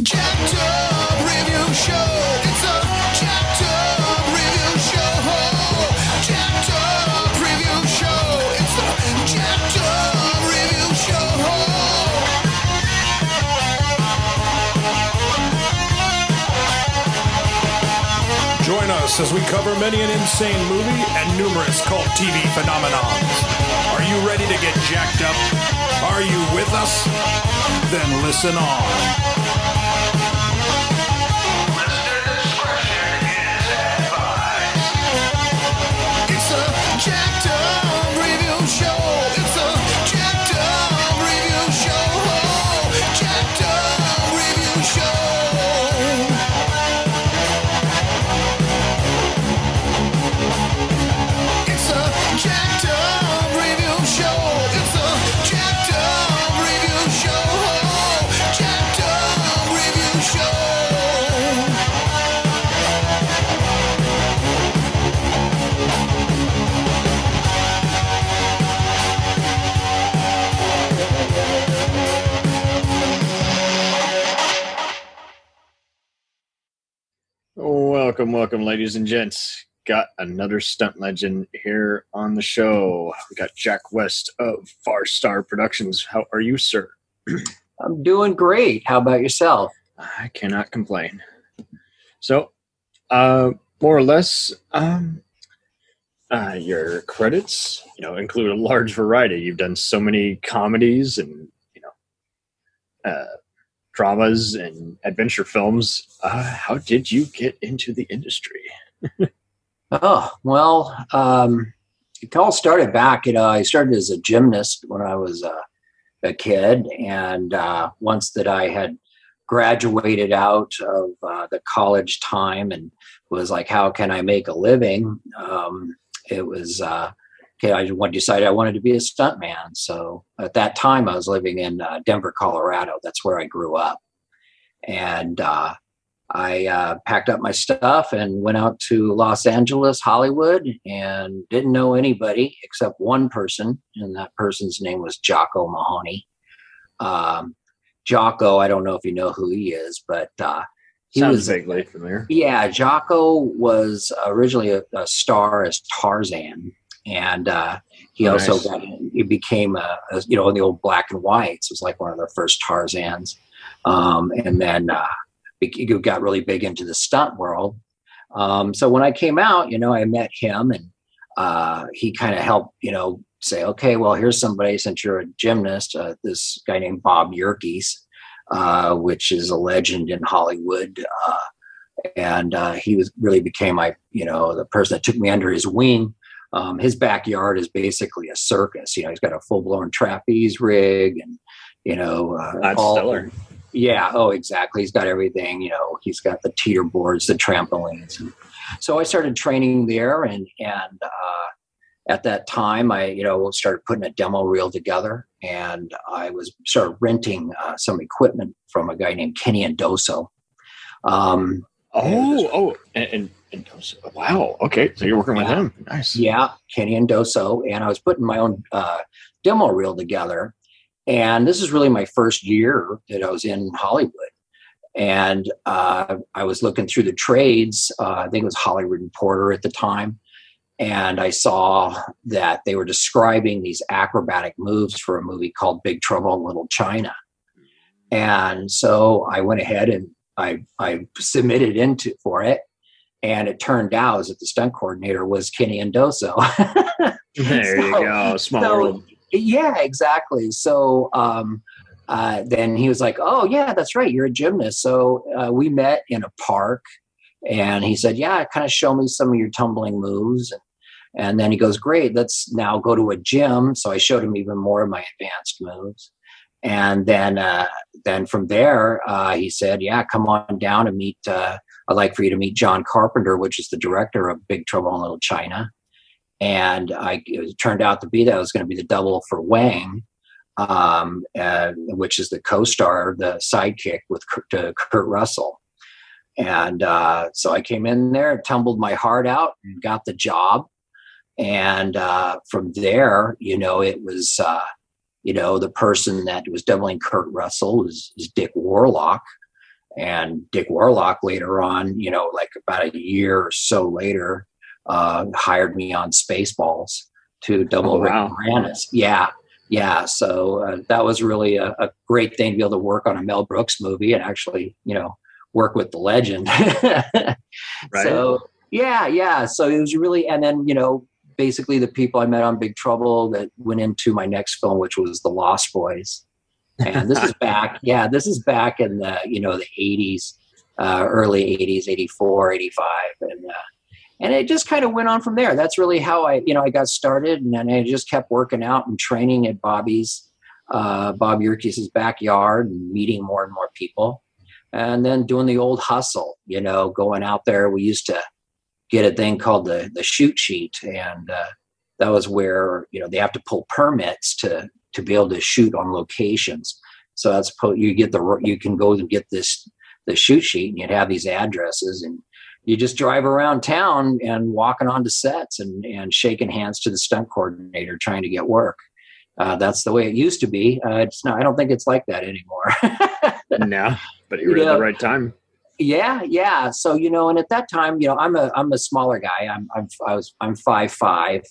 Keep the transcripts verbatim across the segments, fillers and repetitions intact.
Jacked-Up Review Show. It's a Jacked-Up Review Show. Jacked-Up Review Show. It's a Jacked-Up Review Show. Join us as we cover many an insane movie and numerous cult T V phenomenons. Are you ready to get jacked up? Are you with us? Then listen on. Jacked-Up Review Show. It's a Jacked-Up Review Show. Jacked-Up Review Show. It's a Jacked-Up Review Show. It's a Jacked-Up Review Show. Jacked-Up Review Show. Welcome, welcome, ladies and gents. Got another stunt legend here on the show. We got Jack West of Far Star Productions. How are you, sir? I'm doing great. How about yourself? I cannot complain. So, uh, more or less, um, uh, your credits, you know, include a large variety. You've done so many comedies and, you know, uh, dramas and adventure films. Uh, how did you get into the industry? oh, well, um, it all started back. You know, I started as a gymnast when I was uh, a kid. And uh, once that I had graduated out of uh, the college time and was like, how can I make a living? Um, it was, uh, okay, I decided I wanted to be a stuntman. So at that time, I was living in uh, Denver, Colorado. That's where I grew up. And uh, I uh, packed up my stuff and went out to Los Angeles, Hollywood, and didn't know anybody except one person. And that person's name was Jocko Mahoney. Um, Jocko, I don't know if you know who he is, but uh, he Sounds was vaguely familiar. Yeah, Jocko was originally a, a star as Tarzan. And uh, he nice. also got, he became, a, a, you know, in the old black and whites, was like one of the first Tarzans. Um, and then uh, he got really big into the stunt world. Um, so when I came out, you know, I met him and uh, he kind of helped, you know, say, okay, well, here's somebody, since you're a gymnast, uh, this guy named Bob Yerkes, uh, which is a legend in Hollywood. Uh, and uh, he was really became my, you know, the person that took me under his wing. Um, his backyard is basically a circus. You know, he's got a full-blown trapeze rig and, you know. Uh, That's all, stellar. Yeah. Oh, exactly. He's got everything. You know, he's got the teeter boards, the trampolines. And so I started training there. And, and uh, at that time, I, you know, started putting a demo reel together. And I was started renting uh, some equipment from a guy named Kenny Endoso. Um, oh, oh, and, and- Endoso. Wow. Okay. So you're working with him. Nice. Yeah. Kenny Endoso. And I was putting my own uh, demo reel together. And this is really my first year that I was in Hollywood. And uh, I was looking through the trades. Uh, I think it was Hollywood Reporter at the time. And I saw that they were describing these acrobatic moves for a movie called Big Trouble in Little China. And so I went ahead and I, I submitted into for it. And it turned out that the stunt coordinator was Kenny Endoso. There so, you go. Small so, world. Yeah, exactly. So um, uh, then he was like, oh, yeah, that's right. You're a gymnast. So uh, we met in a park. And he said, yeah, kind of show me some of your tumbling moves. And, and then he goes, great, let's now go to a gym. So I showed him even more of my advanced moves. And then uh, then from there, uh, he said, yeah, come on down and meet uh, I'd like for you to meet John Carpenter, which is the director of Big Trouble in Little China. And I, it turned out to be that I was going to be the double for Wang, um, uh, which is the co-star, the sidekick with Kurt, uh, Kurt Russell. And uh, so I came in there, tumbled my heart out, and got the job. And uh, from there, you know, it was, uh, you know, the person that was doubling Kurt Russell is, is Dick Warlock. and Dick Warlock later on, you know, like about a year or so later, uh, hired me on Spaceballs to double oh, Rick wow. Moranis. Yeah. Yeah. So uh, that was really a, a great thing to be able to work on a Mel Brooks movie and actually, you know, work with the legend. Right. So, yeah. Yeah. So it was really, and then, you know, basically the people I met on Big Trouble that went into my next film, which was The Lost Boys. And this is back. Yeah. This is back in the, you know, the eighties, uh, early eighties, eighty-four, eighty-five. And, uh, And it just kind of went on from there. That's really how I, you know, I got started, and then I just kept working out and training at Bobby's, uh, Bob Yerkes' backyard, and meeting more and more people, and then doing the old hustle, you know, going out there. We used to get a thing called the the shoot sheet, and uh, that was where, you know, they have to pull permits to to be able to shoot on locations. So that's you get the you can go and get this the shoot sheet, and you'd have these addresses and. You just drive around town and walking onto sets and, and shaking hands to the stunt coordinator, trying to get work. Uh, that's the way it used to be. Uh, it's not, I don't think it's like that anymore. No, but you were at the right time. Yeah. Yeah. So, you know, and at that time, you know, I'm a, I'm a smaller guy. I'm, I'm, I was, I'm five, five.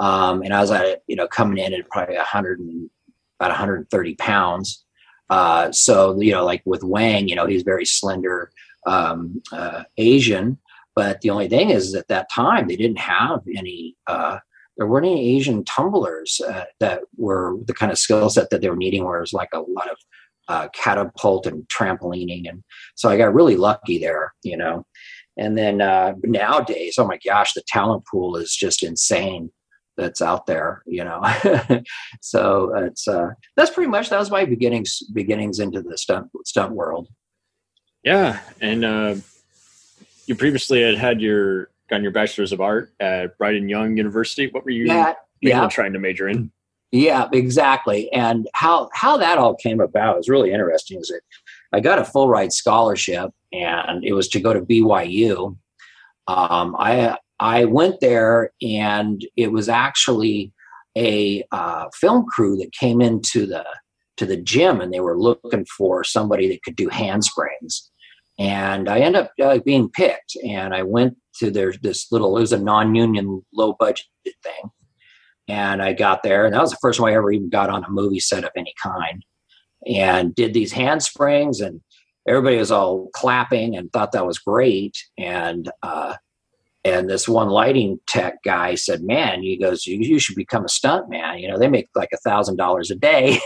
Um, and I was at it, you know, coming in at probably a hundred and about one hundred thirty pounds. Uh, so, you know, like with Wang, you know, he's very slender, um, uh, Asian, but the only thing is at that time they didn't have any, uh, there weren't any Asian tumblers, uh, that were the kind of skill set that they were needing, where it was like a lot of, uh, catapult and trampolining. And so I got really lucky there, you know, and then, uh, nowadays, oh my gosh, the talent pool is just insane that's out there, you know? So it's, uh, that's pretty much, that was my beginnings, beginnings into the stunt, stunt world. Yeah, and uh, you previously had had your gotten your bachelor's of art at Brigham Young University. What were you yeah, yeah. trying to major in? Yeah, exactly. And how how that all came about is really interesting. Is that I got a full ride scholarship, and it was to go to B Y U. Um, I I went there, and it was actually a uh, film crew that came into the to the gym, and they were looking for somebody that could do handsprings. And I ended up uh, being picked, and I went to their, this little, it was a non-union low budget thing. And I got there, and that was the first time I ever even got on a movie set of any kind, and did these handsprings, and everybody was all clapping and thought that was great. And, uh, and this one lighting tech guy said, man, he goes, you, you should become a stunt man. You know, they make like a thousand dollars a day.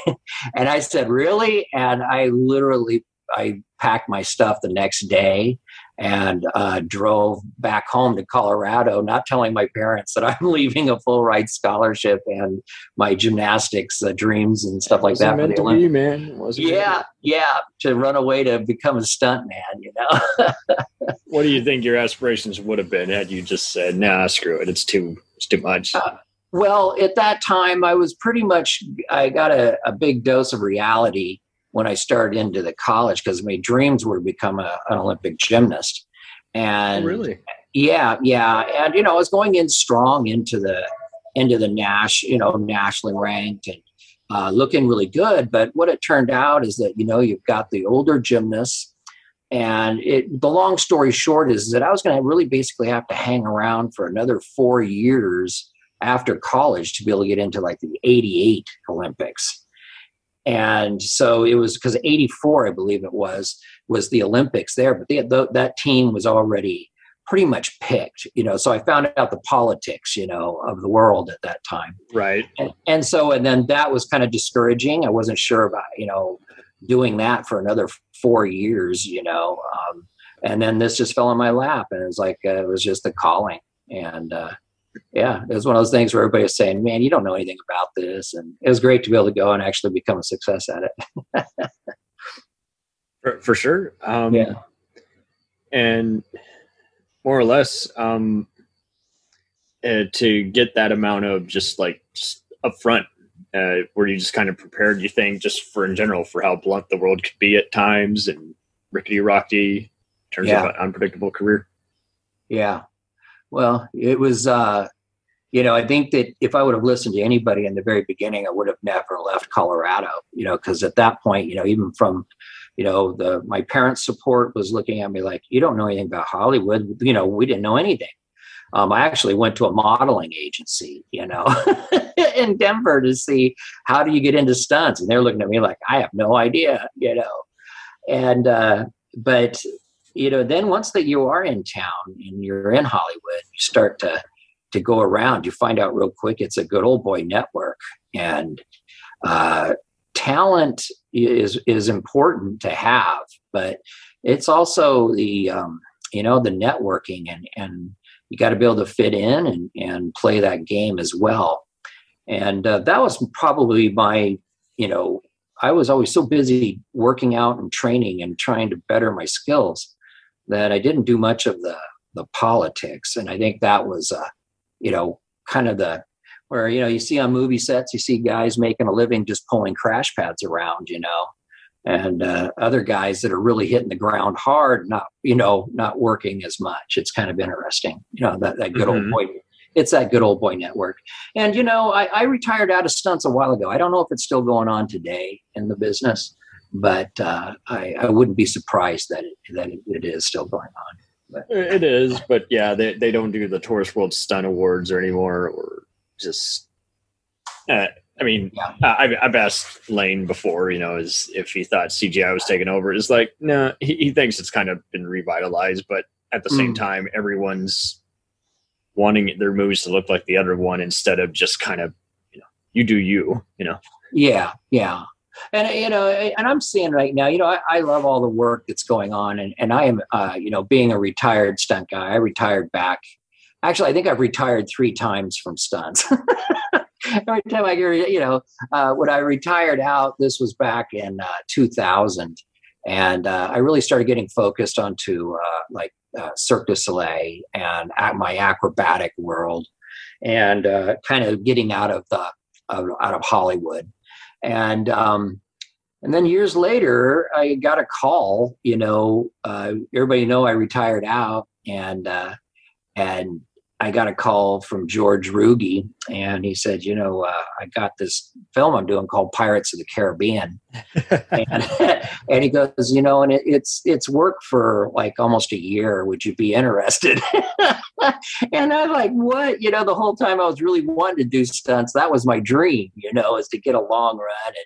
And I said, really? And I literally, I packed my stuff the next day and uh, drove back home to Colorado, not telling my parents that I'm leaving a full ride scholarship and my gymnastics uh, dreams and stuff like that. Meant to be, man. Wasn't yeah, it? yeah, to run away to become a stunt man, you know. What do you think your aspirations would have been had you just said, "Nah, screw it, it's too, it's too much"? Uh, well, at that time, I was pretty much I got a, a big dose of reality when I started into the college, because my dreams were to become a, an Olympic gymnast. And oh, really? yeah, yeah. And, you know, I was going in strong into the, into the Nash, you know, nationally ranked and uh, looking really good. But what it turned out is that, you know, you've got the older gymnasts, and it, the long story short is that I was going to really basically have to hang around for another four years after college to be able to get into like the eighty-eight Olympics. And so it was because eighty-four, I believe it was, was the Olympics there. But they had th- that team was already pretty much picked, you know. So I found out the politics, you know, of the world at that time. Right. And, and so and then that was kind of discouraging. I wasn't sure about, you know, doing that for another four years, you know. Um, and then this just fell in my lap. And it was like uh, it was just the calling. And uh yeah, it was one of those things where everybody was saying, man, you don't know anything about this. And it was great to be able to go and actually become a success at it. for, for sure. Um, yeah. And more or less um, uh, to get that amount of just like just upfront, uh, were you just kind of prepared, you think, just for in general, for how blunt the world could be at times and rickety-rockety in terms yeah. of an unpredictable career? Yeah. Well, it was, uh, you know, I think that if I would have listened to anybody in the very beginning, I would have never left Colorado, you know, because at that point, you know, even from, you know, the my parents' support was looking at me like, you don't know anything about Hollywood. You know, we didn't know anything. Um, I actually went to a modeling agency, you know, in Denver to see how do you get into stunts. And they're looking at me like, I have no idea, you know. And uh, but, you know, then once that you are in town and you're in Hollywood, you start to to go around, you find out real quick, it's a good old boy network. And uh, talent is, is important to have, but it's also the, um, you know, the networking and, and you got to be able to fit in and, and play that game as well. And uh, that was probably my, you know, I was always so busy working out and training and trying to better my skills that I didn't do much of the, the politics. And I think that was uh, you know, kind of the, where, you know, you see on movie sets, you see guys making a living just pulling crash pads around, you know, and uh, other guys that are really hitting the ground hard, not, you know, not working as much. It's kind of interesting, you know, that, that good mm-hmm. old boy, it's that good old boy network. And, you know, I, I retired out of stunts a while ago. I don't know if it's still going on today in the business, but uh, I, I wouldn't be surprised that it, that it, it is still going on. But. It is, but yeah, they, they don't do the Tourist World Stunt Awards or anymore, or just, uh, I mean, yeah. I, I've asked Lane before, you know, is if he thought C G I was taking over. It's like, no, nah, he, he thinks it's kind of been revitalized, but at the mm. same time, everyone's wanting their movies to look like the other one instead of just kind of, you know, you do you, you know? Yeah, yeah. And, you know, and I'm seeing right now, you know, I, I love all the work that's going on. And, and I am, uh, you know, being a retired stunt guy, I retired back. Actually, I think I've retired three times from stunts. Every time I get, you know, uh, when I retired out, this was back in uh, two thousand. And uh, I really started getting focused onto uh, like uh, Cirque du Soleil and at my acrobatic world and uh, kind of getting out of the uh, out of Hollywood. And, um, and then years later I got a call, you know, uh, everybody know I retired out and, uh, and I got a call from George Ruge and he said, you know, uh, I got this film I'm doing called Pirates of the Caribbean. and, and he goes, you know, and it, it's, it's work for like almost a year. Would you be interested? And I'm like, what? You know, the whole time I was really wanting to do stunts. That was my dream, you know, is to get a long run. And,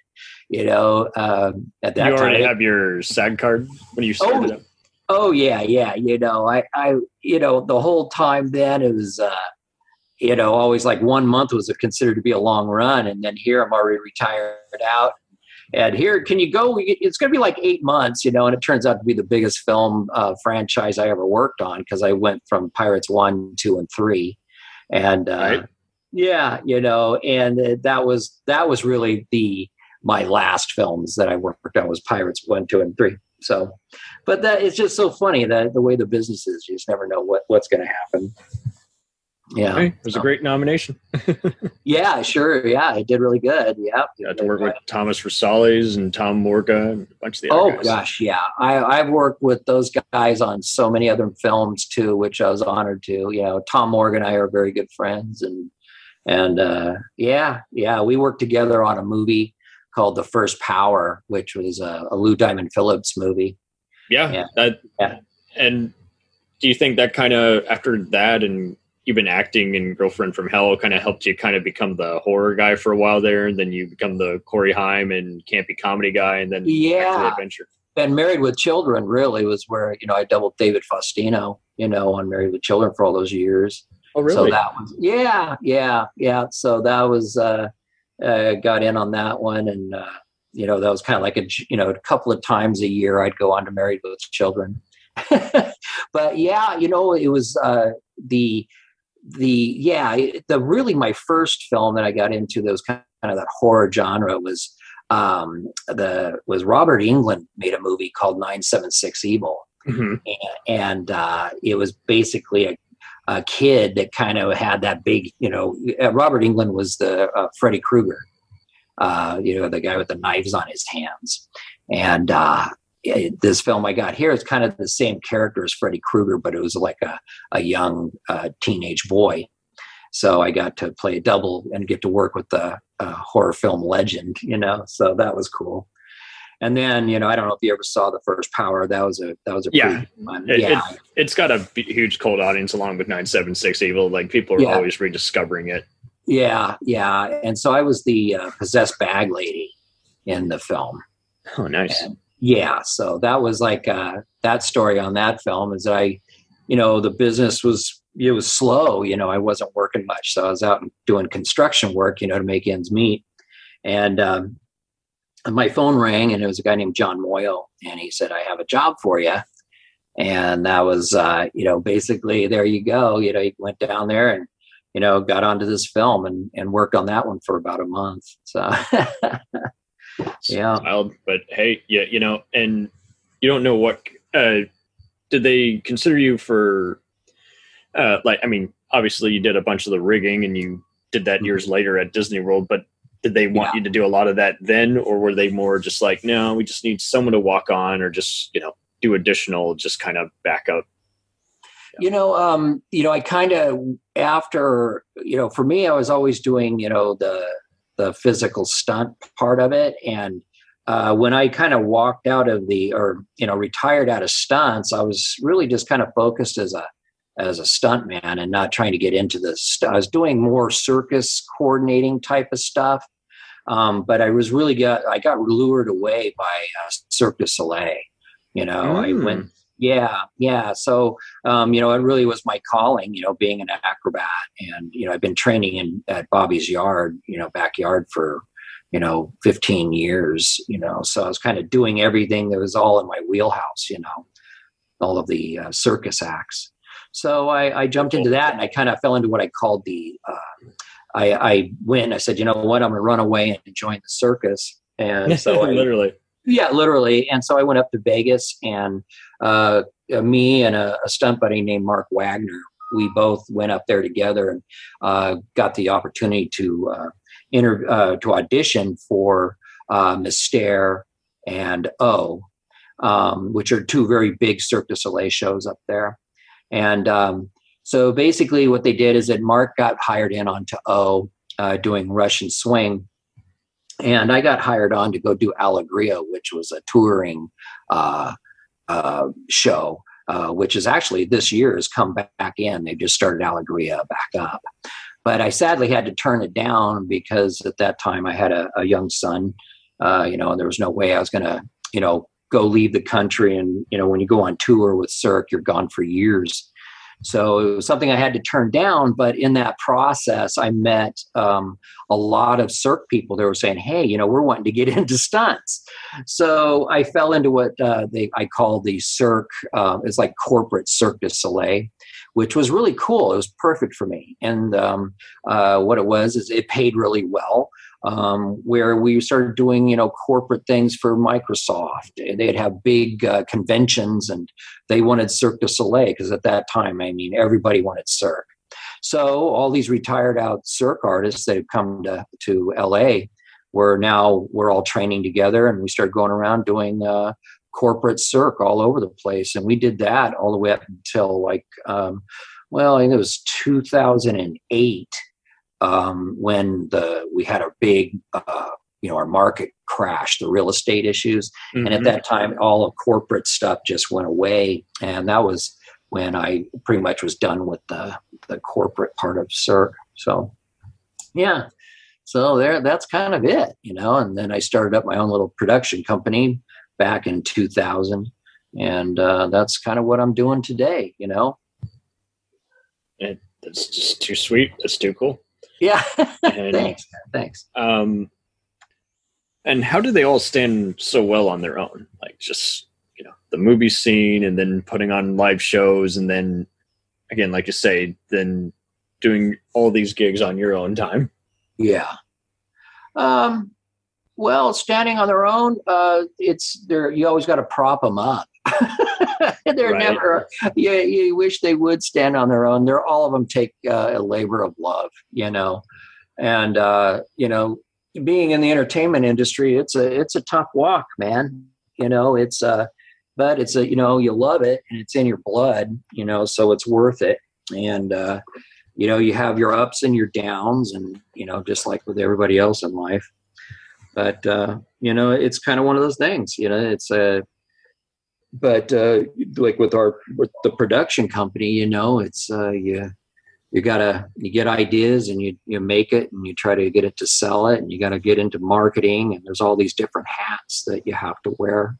you know, um, at that time. You already time, have it, your SAG card when you started oh, up? Oh, yeah, yeah. You know, I, I, you know, the whole time then it was, uh, you know, always like one month was considered to be a long run. And then here I'm already retired out. And here, can you go? It's going to be like eight months, you know, and it turns out to be the biggest film uh, franchise I ever worked on because I went from Pirates one, two, and three. And, uh, right. yeah, you know, and that was that was really the my last films that I worked on was Pirates one, two, and three. So, but that it's just so funny that the way the business is, you just never know what, what's going to happen. Yeah. Right. It was so. A great nomination. Yeah, sure. Yeah. It did really good. Yeah. You had to work with Thomas Rosales and Tom Morgan and a bunch of the other Oh guys. Gosh. Yeah. I, I've worked with those guys on so many other films too, which I was honored to, you know, Tom Morgan and I are very good friends and, and, uh, yeah, yeah. We worked together on a movie called The First Power, which was a, a Lou Diamond Phillips movie. Yeah. Yeah. That, yeah. And do you think that kind of after that and, you've been acting in Girlfriend from Hell kind of helped you kind of become the horror guy for a while there. And then you become the Corey Haim and campy comedy guy. And then yeah, the adventure. And Married with Children really was where, you know, I doubled David Faustino, you know, on Married with Children for all those years. Oh, really? So that was, yeah, yeah, yeah. So that was, uh, uh, got in on that one. And, uh, you know, that was kind of like a, you know, a couple of times a year I'd go on to Married with Children. But yeah, you know, it was, uh, the, The yeah, the really my first film that I got into those kind of that horror genre was um, the was Robert Englund made a movie called nine seven six Evil, mm-hmm. and, and uh, it was basically a, a kid that kind of had that big you know Robert Englund was the uh, Freddy Krueger, uh, you know the guy with the knives on his hands, and uh, it, this film I got here is kind of the same character as Freddy Krueger, but it was like a, a young uh, teenage boy. So I got to play double and get to work with the uh, horror film legend, you know, so that was cool. And then, you know, I don't know if you ever saw The First Power. That was a, that was a, yeah, pretty, it, yeah. It, it's got a huge cold audience along with nine seventy-six Evil. Like people are yeah. always rediscovering it. Yeah. Yeah. And so I was the uh, possessed bag lady in the film. Oh, nice. And yeah. So that was like uh, that story on that film is that I, you know, the business was, it was slow. You know, I wasn't working much. So I was out doing construction work, you know, to make ends meet. And, um, my phone rang and it was a guy named John Moyle. And he said, I have a job for you. And that was, uh, you know, basically there you go. You know, he went down there and, you know, got onto this film and, and worked on that one for about a month. So, yeah. Wild, but hey, yeah, you know, and you don't know what, uh, did they consider you for, uh, like, I mean, obviously you did a bunch of the rigging and you did that mm-hmm. years later at Disney World, but did they want yeah. you to do a lot of that then, or were they more just like, no, we just need someone to walk on or just, you know, do additional, just kind of back up? You know, you know, um, you know I kind of after, you know, for me, I was always doing, you know, the the physical stunt part of it. And uh, when I kind of walked out of the or, you know, retired out of stunts, I was really just kind of focused as a as a stunt man and not trying to get into this st- I was doing more circus coordinating type of stuff. Um, but I was really got, I got lured away by uh, Cirque du Soleil, you know, mm. I went, yeah, yeah. So, um, you know, it really was my calling, you know, being an acrobat and, you know, I've been training in at Bobby's yard, you know, backyard for, you know, fifteen years, you know, so I was kind of doing everything that was all in my wheelhouse, you know, all of the uh, circus acts. So I, I jumped into that and I kind of fell into what I called the, uh, I, I went, I said, you know what, I'm going to run away and join the circus. And so I, literally, yeah, literally. And so I went up to Vegas and, uh, me and a, a stunt buddy named Mark Wagner, we both went up there together and, uh, got the opportunity to, uh, inter- uh, to audition for, uh, Mystere and O, um, which are two very big Cirque du Soleil shows up there. And um, so basically what they did is that Mark got hired in onto O uh, doing Russian Swing. And I got hired on to go do Alegría, which was a touring uh, uh, show, uh, which is actually this year has come back in. They just started Alegría back up. But I sadly had to turn it down because at that time I had a, a young son, uh, you know, and there was no way I was going to, you know, go leave the country. And, you know, when you go on tour with Cirque, you're gone for years. So it was something I had to turn down. But in that process, I met um, a lot of Cirque people that were saying, hey, you know, we're wanting to get into stunts. So I fell into what uh, they I call the Cirque. Uh, it's like corporate Cirque du Soleil, which was really cool. It was perfect for me. And um, uh, what it was is it paid really well. Um, where we started doing, you know, corporate things for Microsoft. They'd have big uh, conventions and they wanted Cirque du Soleil because at that time, I mean, everybody wanted Cirque. So all these retired out Cirque artists that had come to, to L A were now, we're all training together and we started going around doing uh, corporate Cirque all over the place. And we did that all the way up until like, um, well, I think it was two thousand eight. Um, when the, we had a big, uh, you know, our market crashed, the real estate issues. Mm-hmm. And at that time, all of corporate stuff just went away. And that was when I pretty much was done with the, the corporate part of Cirque. So, yeah, so there, that's kind of it, you know, and then I started up my own little production company back in two thousand. And, uh, that's kind of what I'm doing today, you know. It, it's just too sweet. It's too cool. Yeah. And, thanks. Thanks. Um, and how do they all stand so well on their own? Like just, you know, the movie scene and then putting on live shows and then again, like you say, then doing all these gigs on your own time. Yeah. Um, well, standing on their own, uh, it's there. You always got to prop them up. They're right. never, you, you wish they would stand on their own. They're all of them take uh, a labor of love, you know, and, uh, you know, being in the entertainment industry, it's a, it's a tough walk, man. You know, it's uh but it's a, you know, you love it and it's in your blood, you know, so it's worth it. And, uh, you know, you have your ups and your downs, and, you know, just like with everybody else in life. But, uh, you know, it's kind of one of those things, you know, it's a, but uh, like with our, with the production company, you know, it's, uh, you, you gotta, you get ideas and you, you make it and you try to get it to sell it, and you gotta get into marketing, and there's all these different hats that you have to wear.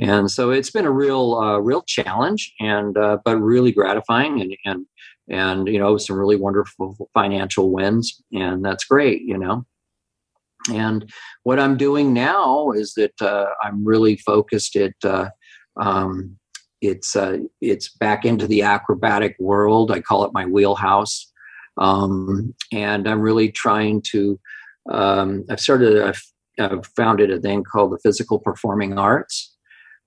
And so it's been a real, uh, real challenge, and, uh, but really gratifying, and, and, and, you know, some really wonderful financial wins, and that's great, you know. And what I'm doing now is that, uh, I'm really focused at, uh, um, it's, uh, it's back into the acrobatic world. I call it my wheelhouse. Um, and I'm really trying to, um, I've started, I've, I've founded a thing called the Physical Performing Arts.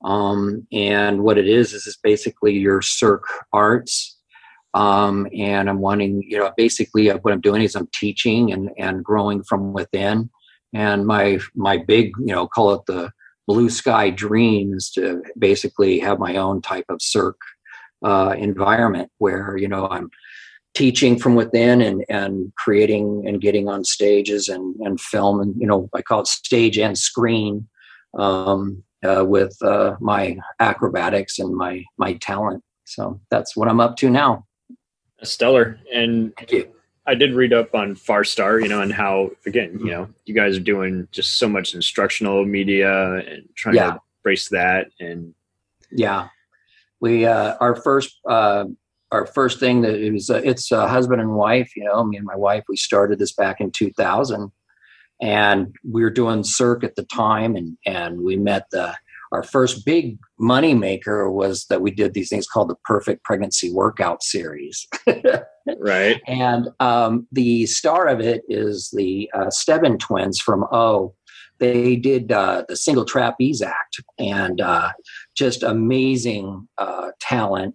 Um, and what it is, is it's basically your Cirque arts. Um, and I'm wanting, you know, basically what I'm doing is I'm teaching and, and growing from within. And my, my big, you know, call it the blue sky dream, is to basically have my own type of Cirque, uh, environment where, you know, I'm teaching from within and, and creating and getting on stages and, and film, and, you know, I call it stage and screen, um, Uh, with uh, my acrobatics and my my talent. So that's what I'm up to now. Stellar. And I did read up on Far Star, you know, and how, again, you know, you guys are doing just so much instructional media and trying yeah. to embrace that. And yeah, we uh, our first uh, our first thing that it was uh, it's a uh, husband and wife. You know, me and my wife, we started this back in two thousand. And we were doing Cirque at the time, and, and we met the our first big money maker was that we did these things called the Perfect Pregnancy Workout series. Right. And um, the star of it is the uh, Stebbin twins from O. They did uh, the Single Trapeze Act, and uh, just amazing uh, talent.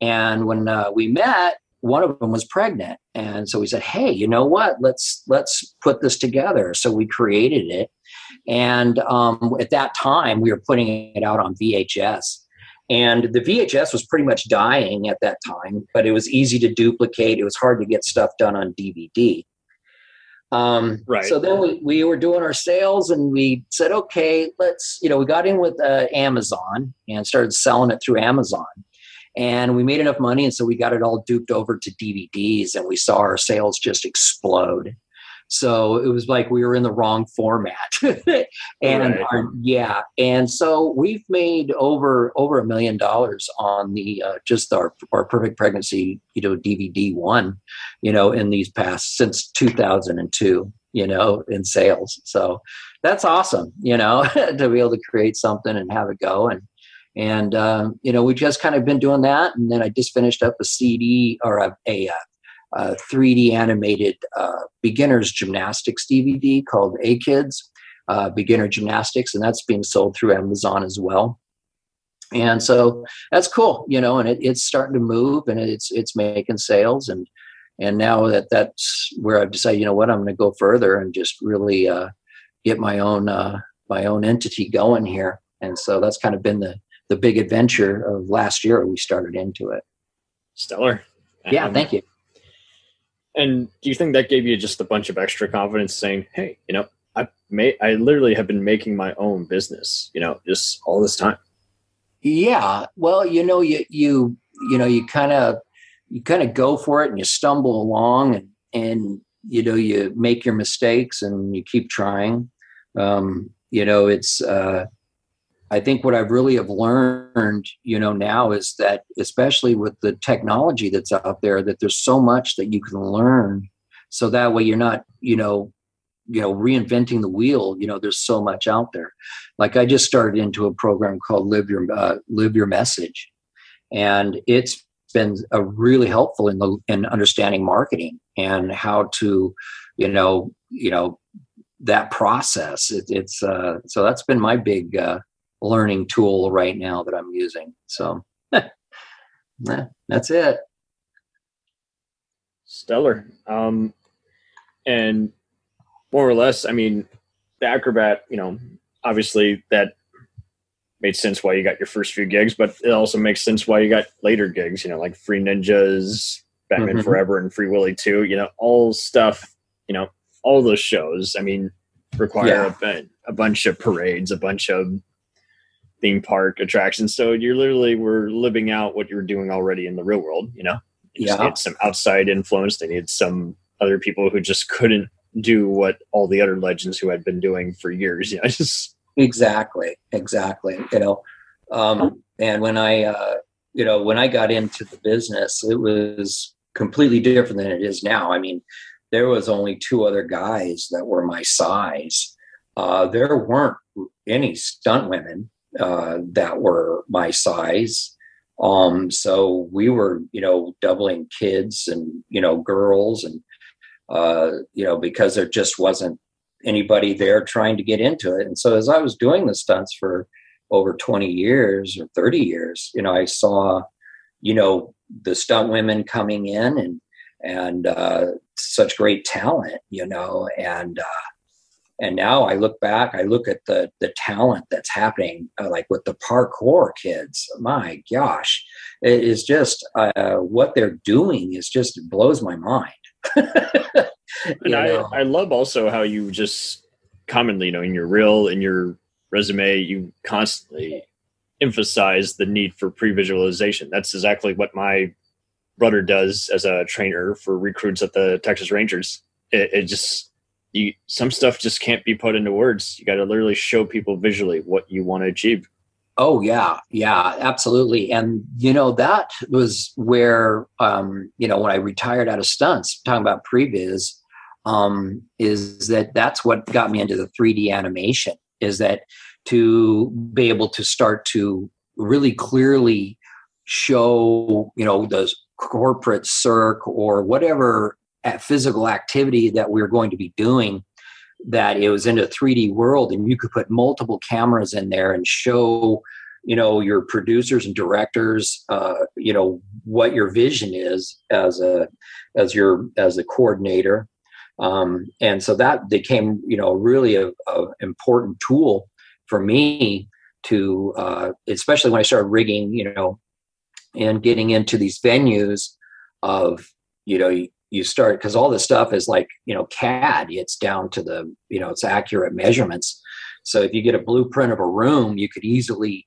And when uh, we met, one of them was pregnant. And so we said, hey, you know what, let's, let's put this together. So we created it. And um, at that time we were putting it out on V H S, and the V H S was pretty much dying at that time, but it was easy to duplicate. It was hard to get stuff done on D V D. Um, right. So then we, we were doing our sales, and we said, okay, let's, you know, we got in with uh, Amazon and started selling it through Amazon. And we made enough money, and so we got it all duped over to D V Ds, and we saw our sales just explode. So it was like we were in the wrong format. and right. our, yeah, and so we've made over over a million dollars on the uh, just our our Perfect Pregnancy, you know, D V D one, you know, in these past since two thousand two, you know, in sales. So that's awesome, you know, to be able to create something and have it go. And And, uh, you know, we've just kind of been doing that. And then I just finished up a C D or a, a, a three D animated uh, beginner's gymnastics D V D called A-Kids, uh, Beginner Gymnastics. And that's being sold through Amazon as well. And so that's cool, you know, and it, it's starting to move, and it's it's making sales. And and now that that's where I've decided, you know what, I'm going to go further and just really uh, get my own uh, my own entity going here. And so that's kind of been the the big adventure of last year. We started into it. Stellar. Yeah. Um, thank you. And do you think that gave you just a bunch of extra confidence saying, hey, you know, I may, I literally have been making my own business, you know, just all this time. Yeah. Well, you know, you, you, you know, you kind of, you kind of go for it, and you stumble along, and, and, you know, you make your mistakes, and you keep trying. Um, you know, it's, uh, I think what I really have learned, you know, now is that, especially with the technology that's out there, that there's so much that you can learn. So that way you're not, you know, you know, reinventing the wheel. You know, there's so much out there. Like I just started into a program called Live Your uh, Live Your Message, and it's been a really helpful in the in understanding marketing and how to, you know, you know, that process. It, it's uh, so that's been my big. Uh, learning tool right now that I'm using. So that's it. Stellar. Um, and more or less, I mean, the acrobat, you know, obviously that made sense why you got your first few gigs, but it also makes sense why you got later gigs, you know, like Free Ninjas, Batman mm-hmm. Forever and Free Willy two, you know, all stuff, you know, all those shows, I mean, require yeah. a, a bunch of parades, a bunch of theme park attractions. So you're literally, we're living out what you're doing already in the real world, you know? You yeah. just need some outside influence. They need some other people who just couldn't do what all the other legends who had been doing for years, you know, just. Exactly. Exactly. You know, um, and when I, uh, you know, when I got into the business, it was completely different than it is now. I mean, there was only two other guys that were my size. Uh, there weren't any stunt women uh, that were my size. Um, so we were, you know, doubling kids and, you know, girls and, uh, you know, because there just wasn't anybody there trying to get into it. And so as I was doing the stunts for over twenty years or thirty years, you know, I saw, you know, the stunt women coming in and, and, uh, such great talent, you know, and, uh, and now I look back, I look at the, the talent that's happening, uh, like with the parkour kids, my gosh, it is just, uh, what they're doing is just, it blows my mind. And I, I love also how you just commonly, you know, in your reel, in your resume, you constantly emphasize the need for pre-visualization. That's exactly what my brother does as a trainer for recruits at the Texas Rangers. It, it just, you, some stuff just can't be put into words. You got to literally show people visually what you want to achieve. Oh yeah. Yeah, absolutely. And you know, that was where, um, you know, when I retired out of stunts, talking about previs, um, is that that's what got me into the three D animation, is that to be able to start to really clearly show, you know, those corporate cirque or whatever at physical activity that we we're going to be doing, that it was into a three D world, and you could put multiple cameras in there and show, you know, your producers and directors, uh, you know, what your vision is as a, as your, as a coordinator. Um, and so that became, you know, really a, a important tool for me to, uh, especially when I started rigging, you know, and getting into these venues of, you know, you start, because all this stuff is like, you know, C A D, it's down to the, you know, it's accurate measurements. So if you get a blueprint of a room, you could easily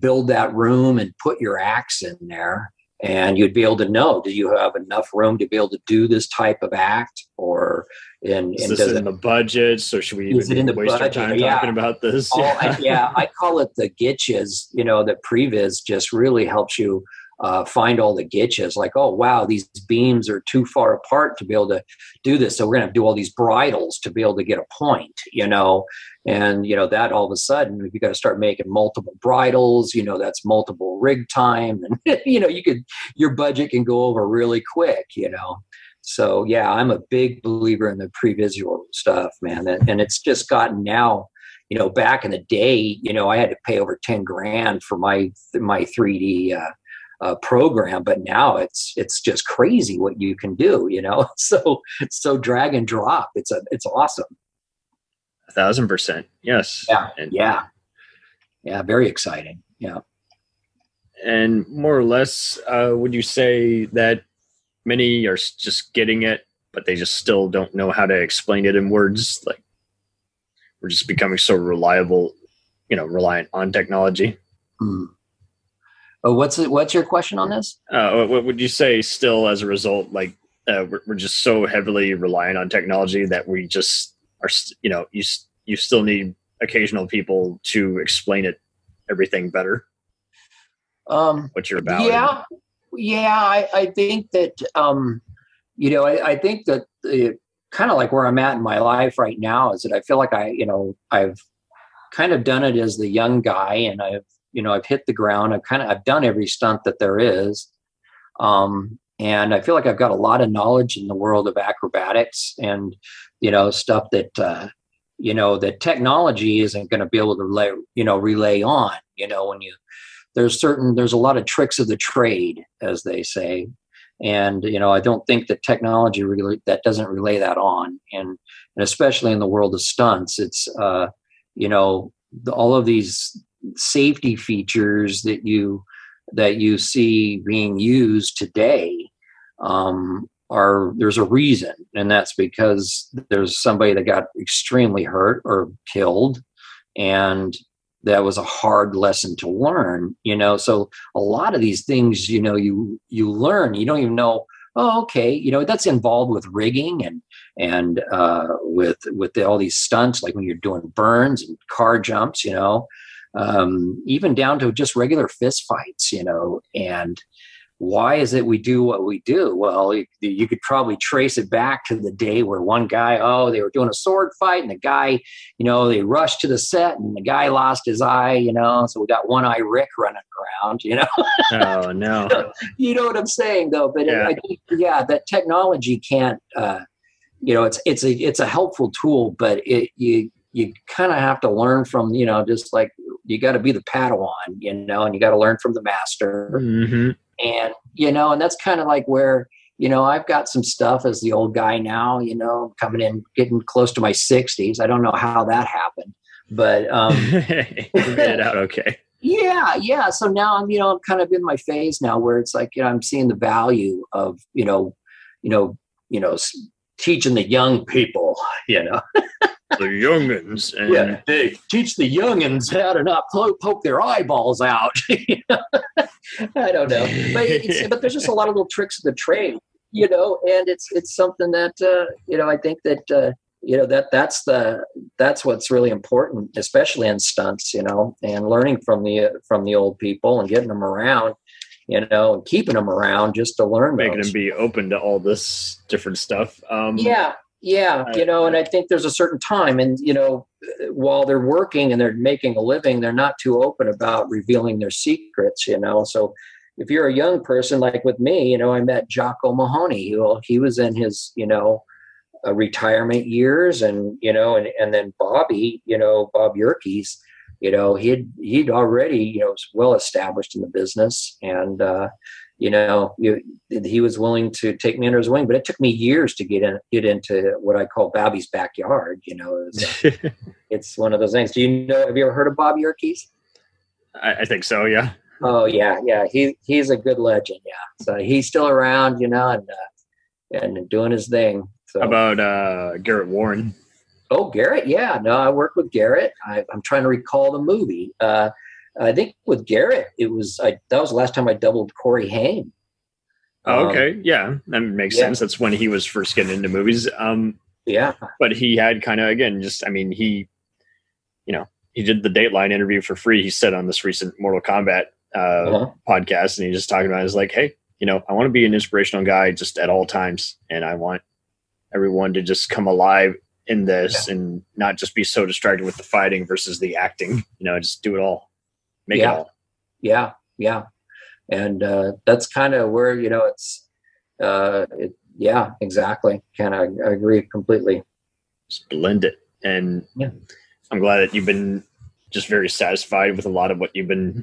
build that room and put your acts in there, and you'd be able to know, do you have enough room to be able to do this type of act, or in, is and this does in it, the budget? So should we even in the waste budget? Our time yeah. talking about this? All, yeah. I, yeah, I call it the glitches, you know, that previs just really helps you Uh, find all the glitches, like, oh, wow, these beams are too far apart to be able to do this. So we're going to do all these bridles to be able to get a point, you know, and, you know, that all of a sudden, if you got to start making multiple bridles, you know, that's multiple rig time. And, you know, you could, your budget can go over really quick, you know. So, yeah, I'm a big believer in the pre-visual stuff, man. And it's just gotten now, you know, back in the day, you know, I had to pay over ten grand for my, my three D, uh, Uh, program, but now it's it's just crazy what you can do, you know. So so drag and drop. It's a it's awesome. A thousand percent, yes. Yeah, and, yeah, yeah. Very exciting. Yeah. And more or less, uh, would you say that many are just getting it, but they just still don't know how to explain it in words? Like we're just becoming so reliable, you know, reliant on technology. Mm. Oh, what's what's your question on this? Uh, what would you say still as a result, like uh, we're, we're just so heavily reliant on technology that we just are, you know, you, you still need occasional people to explain it, everything better? Um, what you're about. Yeah. And... Yeah. I, I think that, um, you know, I, I think that kind of like where I'm at in my life right now is that I feel like I, you know, I've kind of done it as the young guy, and I've, you know, I've hit the ground. I've kind of, I've done every stunt that there is. Um, and I feel like I've got a lot of knowledge in the world of acrobatics and, you know, stuff that, uh, you know, that technology isn't going to be able to relay, you know, relay on, you know, when you, there's certain, there's a lot of tricks of the trade, as they say. And, you know, I don't think that technology really, that doesn't relay that on. And, and especially in the world of stunts, it's, uh, you know, the, all of these safety features that you that you see being used today um, are, there's a reason, and that's because there's somebody that got extremely hurt or killed, and that was a hard lesson to learn, you know. So a lot of these things, you know, you you learn, you don't even know, oh, okay, you know, that's involved with rigging and and uh, with with the, all these stunts, like when you're doing burns and car jumps, you know, um, even down to just regular fist fights, you know. And why is it we do what we do? Well, you, you could probably trace it back to the day where one guy, oh, they were doing a sword fight, and the guy, you know, they rushed to the set, and the guy lost his eye, you know, so we got One Eye Rick running around, you know. Oh, no. You know what I'm saying, though? But yeah, I think, yeah that technology can't, uh, you know, it's it's a it's a helpful tool, but it you you kind of have to learn from, you know, just like you got to be the Padawan, you know, and you got to learn from the master. Mm-hmm. And, you know, and that's kind of like where, you know, I've got some stuff as the old guy now, you know, coming in, getting close to my sixties. I don't know how that happened, but um, you made it out okay. Yeah. Yeah. So now I'm, you know, I'm kind of in my phase now where it's like, you know, I'm seeing the value of, you know, you know, you know, teaching the young people, you know, the youngins, and yeah, they teach the youngins how to not po- poke their eyeballs out. You know? I don't know, but, it's, but there's just a lot of little tricks of the trade, you know, and it's it's something that uh, you know, I think that uh, you know that that's the that's what's really important, especially in stunts, you know, and learning from the uh, from the old people and getting them around, you know, and keeping them around just to learn, making those. Them be open to all this different stuff. Um, yeah. Yeah, you know, and I think there's a certain time, and, you know, while they're working and they're making a living, they're not too open about revealing their secrets, you know. So if you're a young person like with me, you know, I met Jocko Mahoney, who he was in his, you know, uh, retirement years, and, you know, and, and then Bobby, you know, Bob Yerkes, you know, he'd, he'd already, you know, was well established in the business, and, uh, you know, you, he was willing to take me under his wing, but it took me years to get in, get into what I call Bobby's backyard. You know, it's, it's one of those things. Do you know, have you ever heard of Bob Yerkes? I, I think so. Yeah. Oh yeah. Yeah. He, he's a good legend. Yeah. So he's still around, you know, and, uh, and doing his thing. So. How about, uh, Garrett Warren? Oh, Garrett. Yeah. No, I worked with Garrett. I, I'm trying to recall the movie, uh, I think with Garrett, it was, I, that was the last time I doubled Corey Haim. Oh, okay. Um, yeah. That makes yeah. sense. That's when he was first getting into movies. Um, yeah. But he had kind of, again, just, I mean, he, you know, he did the Dateline interview for free. He said on this recent Mortal Kombat uh, uh-huh. podcast, and he just talking about, it, was like, hey, you know, I want to be an inspirational guy just at all times. And I want everyone to just come alive in this yeah. and not just be so distracted with the fighting versus the acting, you know, just do it all. Make yeah. it all. Yeah. Yeah. And, uh, that's kind of where, you know, it's, uh, it, yeah, exactly. Kind of agree completely. Just blend it. And yeah. I'm glad that you've been just very satisfied with a lot of what you've been,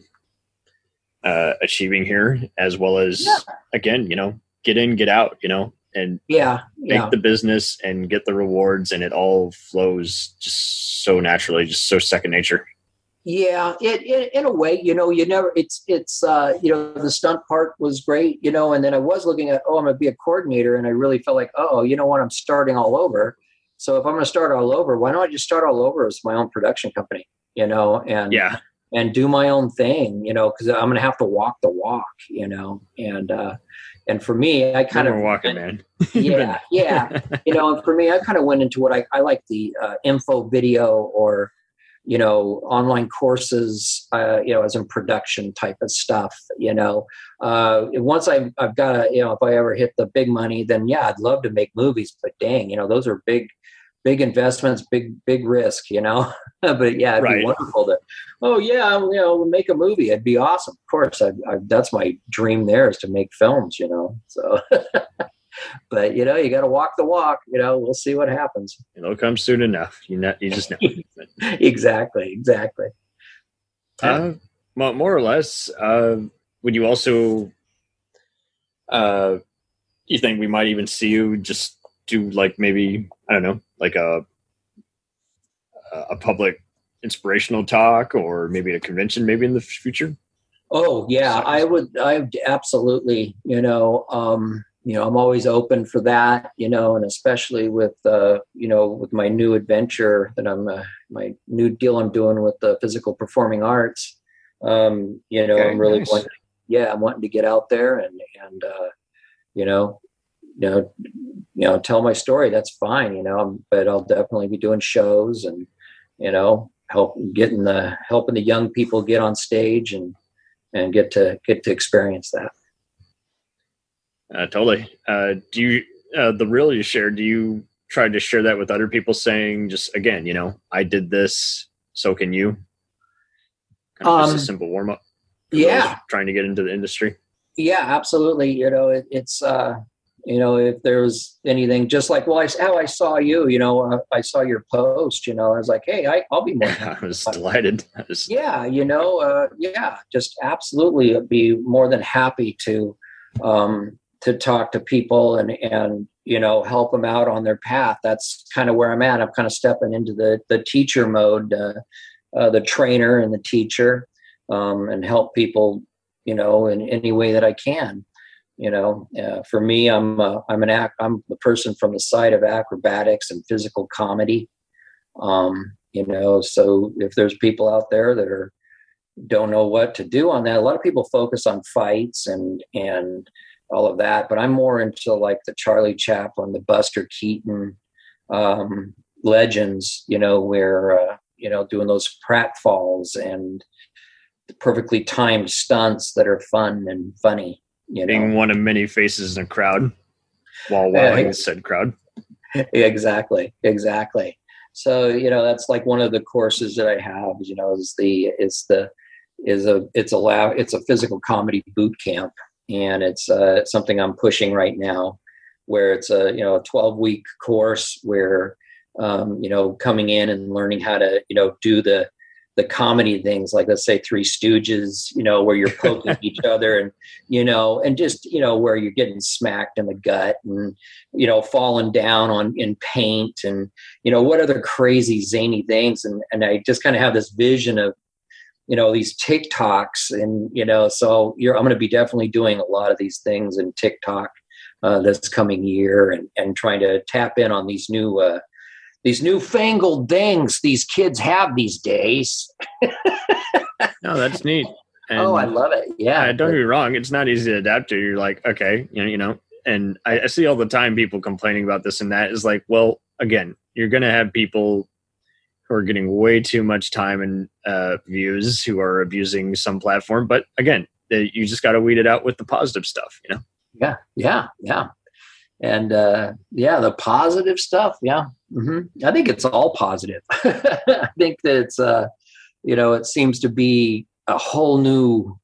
uh, achieving here, as well as yeah. again, you know, get in, get out, you know, and yeah, make yeah. the business and get the rewards, and it all flows just so naturally, just so second nature. Yeah, it, it, in a way, you know, you never, it's, it's, uh, you know, the stunt part was great, you know, and then I was looking at, oh, I'm going to be a coordinator. And I really felt like, oh, you know what, I'm starting all over. So if I'm going to start all over, why don't I just start all over as my own production company, you know, and, yeah. and do my own thing, you know, because I'm going to have to walk the walk, you know, and, uh, and for me, I kind of walking, man. yeah, yeah. You know, and for me, I kind of went into what I, I like the uh, info video or, you know, online courses, uh, you know, as in production type of stuff, you know, uh, once I've, I've got to, you know, if I ever hit the big money, then yeah, I'd love to make movies, but dang, you know, those are big, big investments, big, big risk, you know, but yeah, it'd right. be wonderful to, oh yeah, you know, make a movie. It'd be awesome. Of course, I, I, that's my dream there is to make films, you know, so, but you know, you got to walk the walk, you know, we'll see what happens. It'll come soon enough. You know, you just know. Exactly. Exactly. Uh, more or less, uh, would you also, uh, you think we might even see you just do like, maybe, I don't know, like a, a public inspirational talk, or maybe at a convention, maybe in the future? Oh yeah, I would, I would absolutely, you know, um, you know, I'm always open for that, you know, and especially with, uh, you know, with my new adventure that I'm, uh, my new deal I'm doing with the physical performing arts. Um, you know, okay, I'm really, nice. wanting, yeah, I'm wanting to get out there and, and, uh, you know, you know, you know, tell my story. That's fine. You know, but I'll definitely be doing shows and, you know, help getting the, helping the young people get on stage and, and get to get to experience that. Uh, totally. Uh, do you, uh, the reel you shared, do you try to share that with other people saying just, again, you know, I did this, so can you? Kind of um, just a simple warm up. Yeah. Trying to get into the industry. Yeah, absolutely. You know, it, it's, uh, you know, if there was anything just like, well, I, how I saw you, you know, uh, I saw your post, you know, I was like, hey, I, I'll be more. I was delighted. I was... Yeah. You know, uh, yeah, just absolutely be more than happy to, um, to talk to people and, and, you know, help them out on their path. That's kind of where I'm at. I'm kind of stepping into the, the teacher mode, uh, uh, the trainer and the teacher, um, and help people, you know, in any way that I can. You know, uh, for me, I'm uh, I'm an act. I'm the person from the side of acrobatics and physical comedy. Um, you know, so if there's people out there that are don't know what to do on that, a lot of people focus on fights and and all of that, but I'm more into like the Charlie Chaplin, the Buster Keaton um, legends. You know, where uh, you know doing those pratfalls and the perfectly timed stunts that are fun and funny. You know. Being one of many faces in a crowd while wowing yeah, said crowd. Exactly. Exactly. So, you know, that's like one of the courses that I have, you know, is the, it's the, is a, it's a lab, it's a physical comedy boot camp. And it's uh, something I'm pushing right now where it's a, you know, a twelve week course where, um, you know, coming in and learning how to, you know, do the, the comedy things, like let's say Three Stooges, you know, where you're poking each other and, you know, and just, you know, where you're getting smacked in the gut and, you know, falling down on in paint and, you know, what other crazy zany things. And, and I just kind of have this vision of, you know, these TikToks and, you know, so you're, I'm going to be definitely doing a lot of these things in TikTok uh, this coming year and, and trying to tap in on these new, uh, these newfangled things these kids have these days. No, that's neat. And oh, I love it. Yeah. I, don't get me wrong. It's not easy to adapt to. You're like, okay, you know, you know, and I, I see all the time people complaining about this and that is like, well, again, you're going to have people who are getting way too much time and uh, views who are abusing some platform. But again, they, you just got to weed it out with the positive stuff, you know? Yeah. Yeah. Yeah. And, uh, yeah, the positive stuff. Yeah. Mm-hmm. I think it's all positive. I think that it's, uh, you know, it seems to be a whole new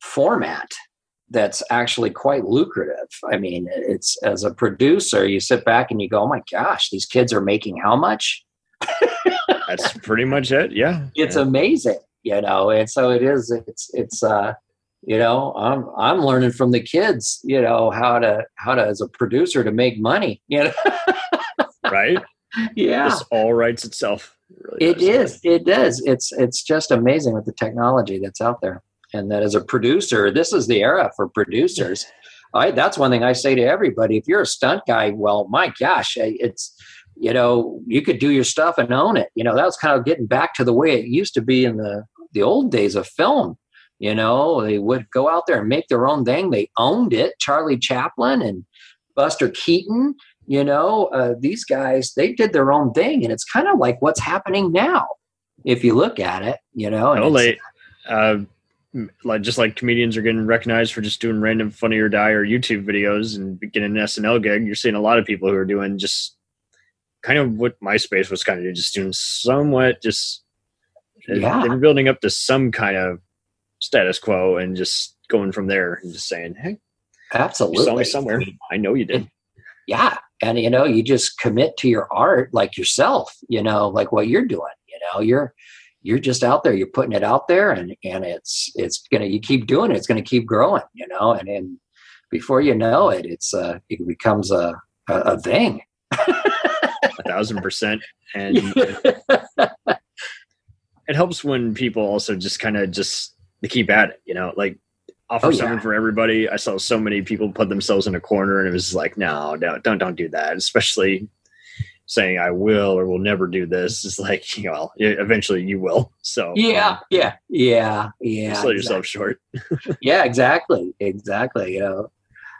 format that's actually quite lucrative. I mean, it's as a producer, you sit back and you go, oh my gosh, these kids are making how much? That's pretty much it. Yeah. It's yeah. amazing, you know? And so it is, it's, it's, uh, you know, I'm, I'm learning from the kids, you know, how to, how to, as a producer to make money, you know? Right? Yeah. This all writes itself. It, really it is. That. It does. It's, it's just amazing with the technology that's out there. And that as a producer, this is the era for producers. I, that's one thing I say to everybody. If you're a stunt guy, well, my gosh, it's, you know, you could do your stuff and own it. You know, that was kind of getting back to the way it used to be in the, the old days of film. You know, they would go out there and make their own thing. They owned it. Charlie Chaplin and Buster Keaton, you know, uh, these guys, they did their own thing. And it's kind of like what's happening now, if you look at it, you know. And no, like, uh, like, just like comedians are getting recognized for just doing random Funny or Die or YouTube videos and getting an S N L gig. You're seeing a lot of people who are doing just kind of what MySpace was kind of doing, just doing somewhat just yeah. they're building up to some kind of status quo and just going from there and just saying, hey, absolutely, you saw me somewhere. I know you did. Yeah. And you know, you just commit to your art, like yourself, you know, like what you're doing, you know, you're, you're just out there, you're putting it out there and, and it's, it's going to, you keep doing it. It's going to keep growing, you know, and then before you know it, it's uh it becomes a, a, a thing. A thousand percent. And it helps when people also just kind of just, they keep at it, you know, like offer oh, yeah. something for everybody. I saw so many people put themselves in a corner, and it was like, no, no, don't, don't do that. Especially saying I will or will never do this. It's like, you know, eventually you will. So yeah, um, yeah, yeah, yeah. Sell exactly. yourself short. yeah, exactly, exactly. You know,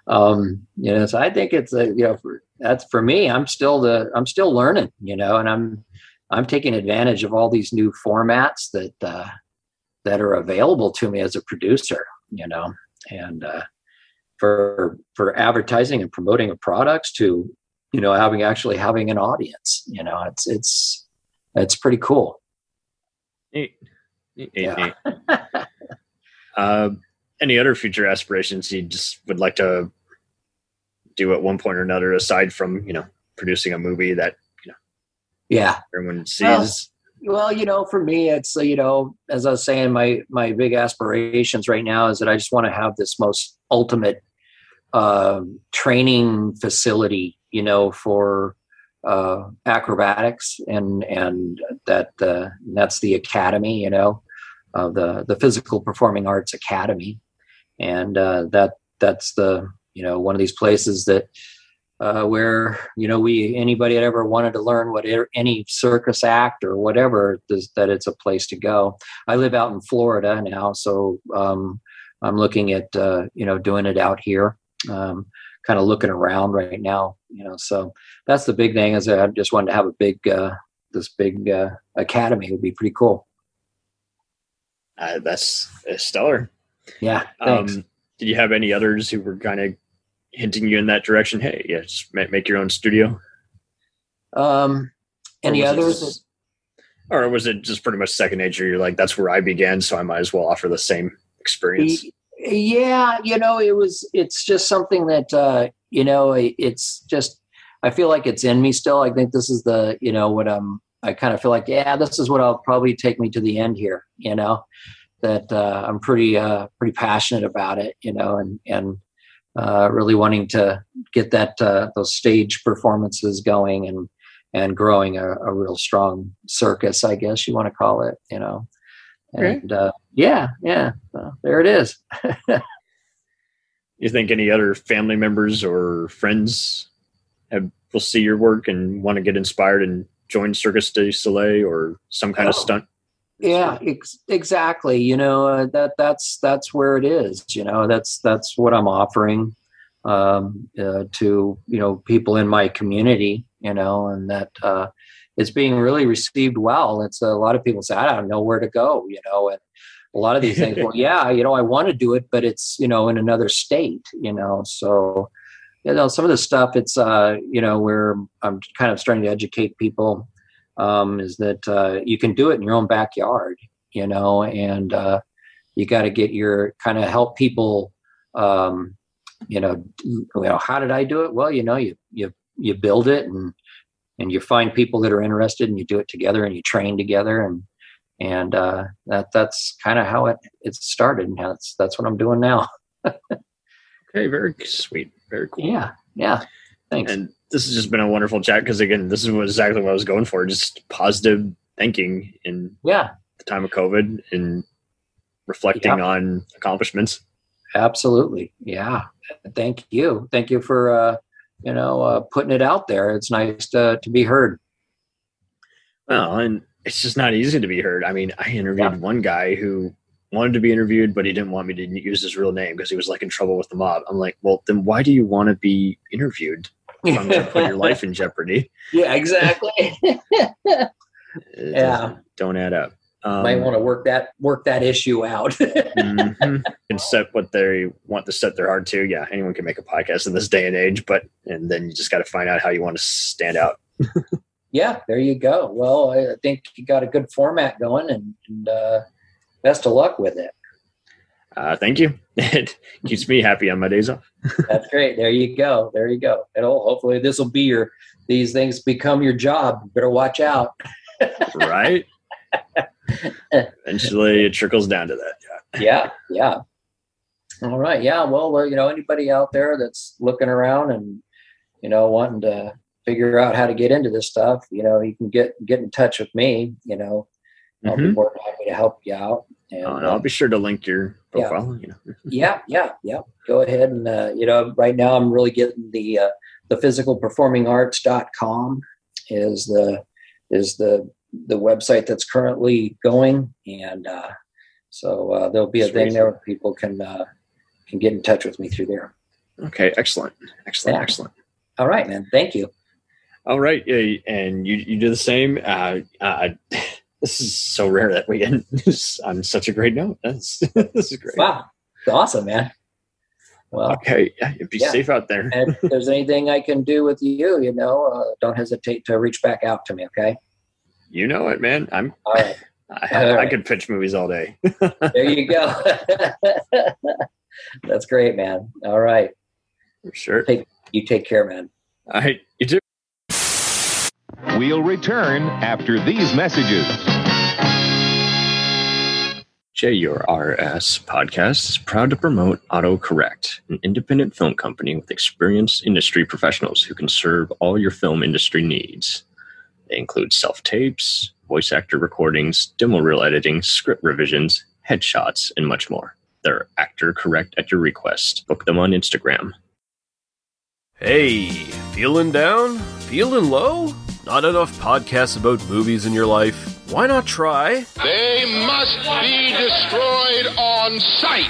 um, you know. So I think it's a, you know, for, that's for me. I'm still the, I'm still learning. You know, and I'm, I'm taking advantage of all these new formats that uh, that are available to me as a producer. You know, and uh, for for advertising and promoting of products to. You know, having actually having an audience, you know, it's, it's, it's pretty cool. Neat. Neat, yeah. Neat. uh, any other future aspirations you just would like to do at one point or another, aside from, you know, producing a movie that, you know, yeah, everyone sees? Well, well, you know, for me, it's, you know, as I was saying, my, my big aspirations right now is that I just want to have this most ultimate uh, training facility, you know, for uh, acrobatics, and and that uh, that's the academy, you know, uh, the the Physical Performing Arts Academy, and uh, that that's the you know one of these places that uh, where you know we anybody that ever wanted to learn what any circus act or whatever does, that it's a place to go. I live out in Florida now, so um, I'm looking at uh, you know doing it out here. Um, kind of looking around right now, you know, so that's the big thing is I just wanted to have a big, uh, this big, uh, academy would be pretty cool. Uh, that's uh, stellar. Yeah. Thanks. Um, did you have any others who were kind of hinting you in that direction? Hey, yeah, just make your own studio. Um, any others? Just, or was it just pretty much second nature? You're like, that's where I began, so I might as well offer the same experience. The, Yeah, you know, it was, it's just something that, uh, you know, it's just, I feel like it's in me still. I think this is the, you know, what I'm, I kind of feel like, yeah, this is what I'll probably take me to the end here, you know, that uh, I'm pretty, uh, pretty passionate about it, you know, and, and uh, really wanting to get that, uh, those stage performances going and, and growing a, a real strong circus, I guess you want to call it, you know. And uh, yeah, yeah, well, there it is. You think any other family members or friends have, will see your work and want to get inspired and join Cirque du Soleil or some kind oh. of stunt? Yeah, ex- exactly. You know, uh, that that's that's where it is. You know, that's that's what I'm offering um, uh, to, you know, people in my community, you know, and that uh it's being really received well. It's a lot of people say, I don't know where to go, you know, and a lot of these things, well, yeah, you know, I want to do it, but it's, you know, in another state, you know, so, you know, some of the stuff it's, uh, you know, where I'm kind of starting to educate people um, is that uh, you can do it in your own backyard, you know, and uh, you got to get your kind of help people, um, you know, you know, how did I do it? Well, you know, you, you, you build it and, And you find people that are interested, and you do it together, and you train together, and and uh, that that's kind of how it, it started, and that's that's what I'm doing now. Okay, very sweet, very cool. Yeah, yeah. Thanks. And this has just been a wonderful chat because again, this is exactly what I was going for—just positive thinking in yeah. the time of COVID and reflecting yeah. on accomplishments. Absolutely, yeah. Thank you, thank you for. Uh, you know, uh, putting it out there. It's nice to, to be heard. Well, and it's just not easy to be heard. I mean, I interviewed yeah. one guy who wanted to be interviewed, but he didn't want me to use his real name because he was like in trouble with the mob. I'm like, well, then why do you want to be interviewed? If I'm going to put your life in jeopardy. Yeah, exactly. yeah. Don't add up. Um, Might want to work that, work that issue out. mm-hmm. And set what they want to set their heart to. Yeah. Anyone can make a podcast in this day and age, but, and then you just got to find out how you want to stand out. yeah. There you go. Well, I think you got a good format going and, and uh, best of luck with it. Uh, thank you. It keeps me happy on my days off. That's great. There you go. There you go. It'll hopefully this will be your, these things become your job. You better watch out. Right. Eventually it trickles down to that. Yeah. Yeah. Yeah. All right. Yeah. Well, well, you know, anybody out there that's looking around and, you know, wanting to figure out how to get into this stuff, you know, you can get, get in touch with me, you know, I'll mm-hmm. be more than happy to help you out. And, oh, and I'll uh, be sure to link your profile. Yeah. You know. yeah, yeah, yeah. Go ahead and uh, you know, right now I'm really getting the uh, the physical performing arts dot com is the is the the website that's currently going, and uh, so uh, there'll be a Seriously. thing there where people can uh, can get in touch with me through there. Okay, excellent, excellent, yeah. excellent. All right, man. Thank you. All right, and you you do the same. Uh, uh, this is so rare that we end on such a great note. That's, this is great. Wow, awesome, man. Well, okay, be yeah. safe out there. And if there's anything I can do with you, you know, uh, don't hesitate to reach back out to me. Okay. You know it, man. I'm. All right. I, I, all right. I could pitch movies all day. There you go. That's great, man. All right. For sure. Take, you take care, man. All right. You too. We'll return after these messages. J U R S Podcast is proud to promote AutoCorrect, an independent film company with experienced industry professionals who can serve all your film industry needs. They include self-tapes, voice actor recordings, demo reel editing, script revisions, headshots, and much more. They're ActorCorrect at your request. Book them on Instagram. Hey, feeling down? Feeling low? Not enough podcasts about movies in your life? Why not try They Must Be Destroyed on Sight,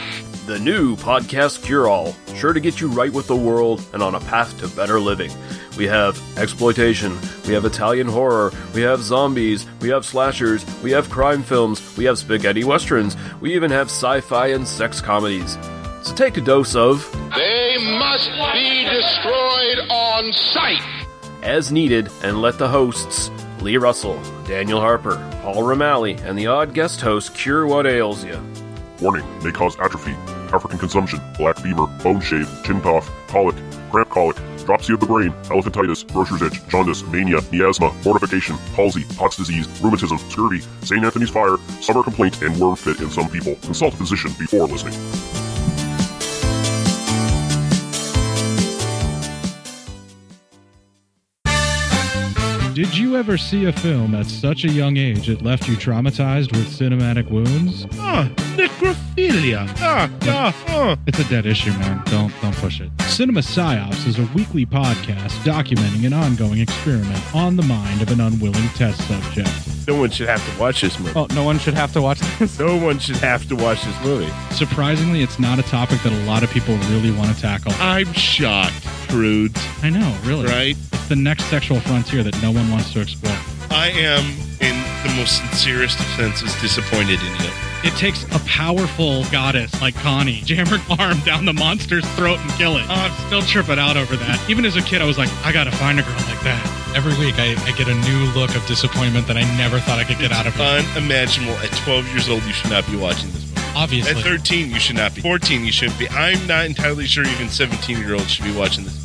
the new podcast cure-all, sure to get you right with the world and on a path to better living. We have exploitation, we have Italian horror, we have zombies, we have slashers, we have crime films, we have spaghetti westerns, we even have sci-fi and sex comedies. So take a dose of They Must Be Destroyed on Sight as needed, and let the hosts, Lee Russell, Daniel Harper, Paul Romali, and the odd guest host cure what ails you. Warning, may cause atrophy, African consumption, black fever, bone shave, chin cough, colic, cramp colic, dropsy of the brain, elephantitis, grocer's itch, jaundice, mania, miasma, mortification, palsy, Pott's disease, rheumatism, scurvy, Saint Anthony's fire, summer complaint, and worm fit in some people. Consult a physician before listening. Did you ever see a film at such a young age it left you traumatized with cinematic wounds? Ah, oh, necrophilia. Ah, ah, ah. It's a dead issue, man. Don't, don't push it. Cinema Psyops is a weekly podcast documenting an ongoing experiment on the mind of an unwilling test subject. No one should have to watch this movie. Oh, no one should have to watch this? No one should have to watch this movie. Surprisingly, it's not a topic that a lot of people really want to tackle. I'm shocked, prudes. I know, really. Right? The next sexual frontier that no one wants to explore. I am, in the most sincerest of senses, disappointed in you. It takes a powerful goddess like Connie, jam her arm down the monster's throat and kill it. Oh, I'm still tripping out over that. Even as a kid, I was like, I gotta find a girl like that. Every week, I, I get a new look of disappointment that I never thought I could get it's out of. Unimaginable. At twelve years old, you should not be watching this movie. Obviously. At thirteen, you should not be. fourteen, you shouldn't be. I'm not entirely sure even seventeen-year-olds should be watching this.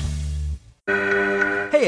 Hey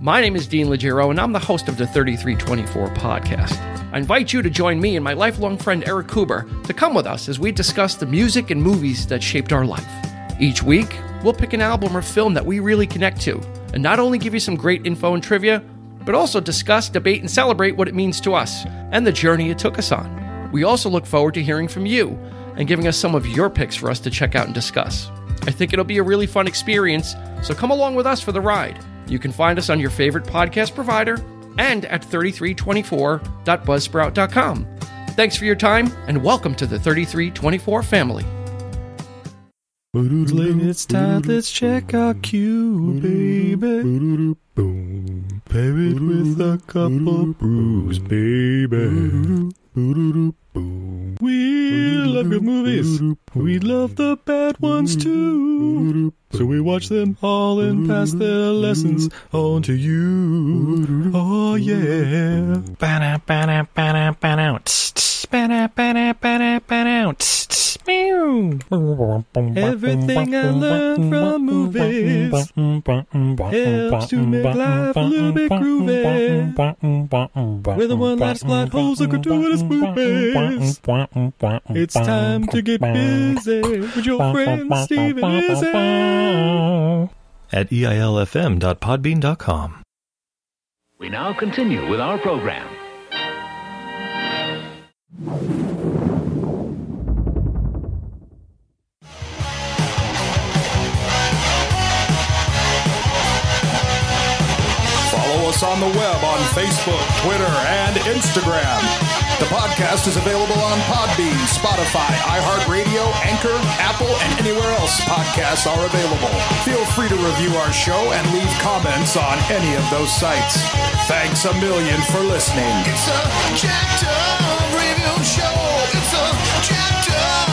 My name is Dean Legiro, and I'm the host of the thirty-three twenty-four podcast. I invite you to join me and my lifelong friend Eric Huber to come with us as we discuss the music and movies that shaped our life. Each week, we'll pick an album or film that we really connect to, and not only give you some great info and trivia, but also discuss, debate, and celebrate what it means to us and the journey it took us on. We also look forward to hearing from you and giving us some of your picks for us to check out and discuss. I think it'll be a really fun experience, so come along with us for the ride. You can find us on your favorite podcast provider, and at thirty-three twenty-four dot buzzsprout dot com. Thanks for your time, and welcome to the thirty-three twenty-four family. It's time, let's check our cue, baby. Have it with a couple brews, baby. We love good movies. We love the bad ones too. So we watch them all and pass their lessons on to you. Oh yeah. Ba-da, ba-da, ba-da, ba-da. Ba-da, ba-da, ba-da, ba-da. Everything I learned from movies helps to make life a little bit groovy. With a one-last plot holes of gratuitous movies. It's time to get busy with your friend Steven Izzy at E I L F M dot podbean dot com. We now continue with our program. Us on the web on Facebook, Twitter, and Instagram. The podcast is available on Podbean, Spotify, iHeartRadio, Anchor, Apple, and anywhere else podcasts are available. Feel free to review our show and leave comments on any of those sites. Thanks a million for listening. It's a Jacked-Up Review Show. It's a Jacked-Up